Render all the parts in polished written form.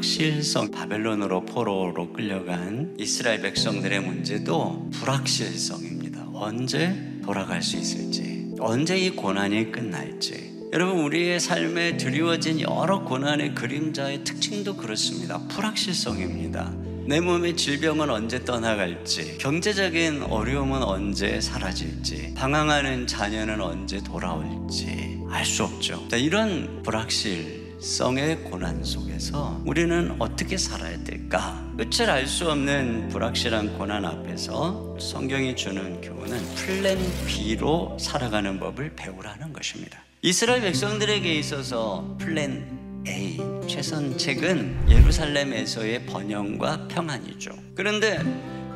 불확실성, 바벨론으로 포로로 끌려간 이스라엘 백성들의 문제도 불확실성입니다. 언제 돌아갈 수 있을지, 언제 이 고난이 끝날지. 여러분, 우리의 삶에 드리워진 여러 고난의 그림자의 특징도 그렇습니다. 불확실성입니다. 내 몸의 질병은 언제 떠나갈지, 경제적인 어려움은 언제 사라질지, 방황하는 자녀는 언제 돌아올지 알 수 없죠. 이런 불확실성의 고난 속에서 우리는 어떻게 살아야 될까? 끝을 알 수 없는 불확실한 고난 앞에서 성경이 주는 교훈은 플랜 B로 살아가는 법을 배우라는 것입니다. 이스라엘 백성들에게 있어서 플랜 A, 최선책은 예루살렘에서의 번영과 평안이죠. 그런데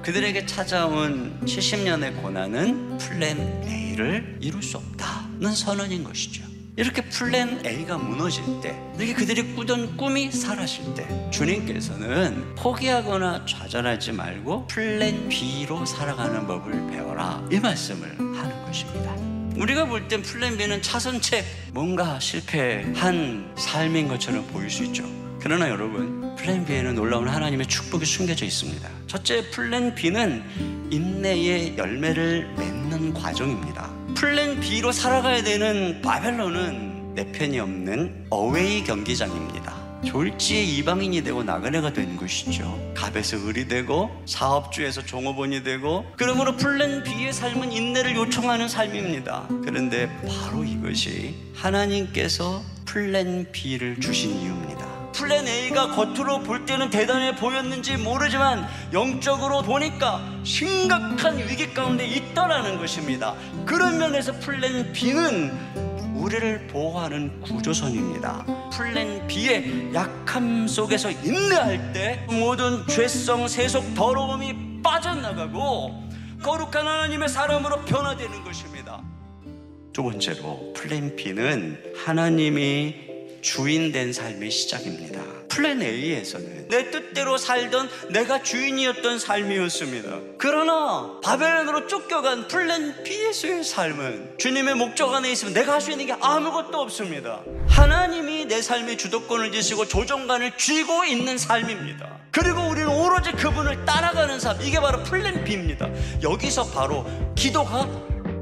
그들에게 찾아온 70년의 고난은 플랜 A를 이룰 수 없다는 선언인 것이죠. 이렇게 플랜 A가 무너질 때, 이렇게 그들이 꾸던 꿈이 사라질 때, 주님께서는 포기하거나 좌절하지 말고 플랜 B로 살아가는 법을 배워라, 이 말씀을 하는 것입니다. 우리가 볼 땐 플랜 B는 차선책, 뭔가 실패한 삶인 것처럼 보일 수 있죠. 그러나 여러분, 플랜 B에는 놀라운 하나님의 축복이 숨겨져 있습니다. 첫째, 플랜 B는 인내의 열매를 맺는 과정입니다. 플랜 B로 살아가야 되는 바벨론은 내 편이 없는 어웨이 경기장입니다. 졸지에 이방인이 되고 나그네가 된 것이죠. 갑에서 을이 되고 사업주에서 종업원이 되고, 그러므로 플랜 B의 삶은 인내를 요청하는 삶입니다. 그런데 바로 이것이 하나님께서 플랜 B를 주신 이유입니다. 플랜 A가 겉으로 볼 때는 대단해 보였는지 모르지만 영적으로 보니까 심각한 위기 가운데 있다라는 것입니다. 그런 면에서 플랜 B는 우리를 보호하는 구조선입니다. 플랜 B의 약함 속에서 인내할 때 모든 죄성, 세속, 더러움이 빠져나가고 거룩한 하나님의 사람으로 변화되는 것입니다. 두 번째로, 플랜 B는 하나님이 주인된 삶의 시작입니다. 플랜 A에서는 내 뜻대로 살던, 내가 주인이었던 삶이었습니다. 그러나 바벨론으로 쫓겨간 플랜 B에서의 삶은 주님의 목적 안에 있으면 내가 할 수 있는 게 아무것도 없습니다. 하나님이 내 삶의 주도권을 지시고 조종관을 쥐고 있는 삶입니다. 그리고 우리는 오로지 그분을 따라가는 삶, 이게 바로 플랜 B입니다. 여기서 바로 기도가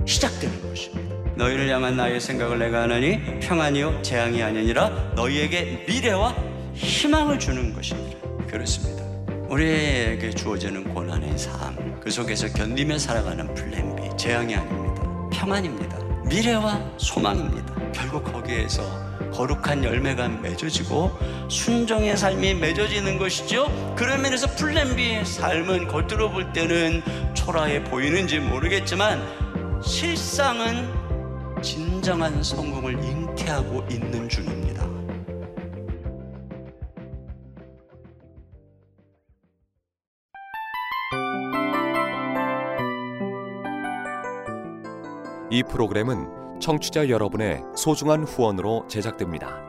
시작되는 것입니다. 너희를 향한 나의 생각을 내가 아나니 평안이요 재앙이 아니니라, 너희에게 미래와 희망을 주는 것입니다. 그렇습니다. 우리에게 주어지는 고난의 삶, 그 속에서 견디며 살아가는 플랜 B, 재앙이 아닙니다. 평안입니다. 미래와 소망입니다. 결국 거기에서 거룩한 열매가 맺어지고 순종의 삶이 맺어지는 것이죠. 그런 면에서 플랜 B의 삶은 겉으로 볼 때는 초라해 보이는지 모르겠지만 실상은 진정한 성공을 잉태하고 있는 중입니다. 이 프로그램은 청취자 여러분의 소중한 후원으로 제작됩니다.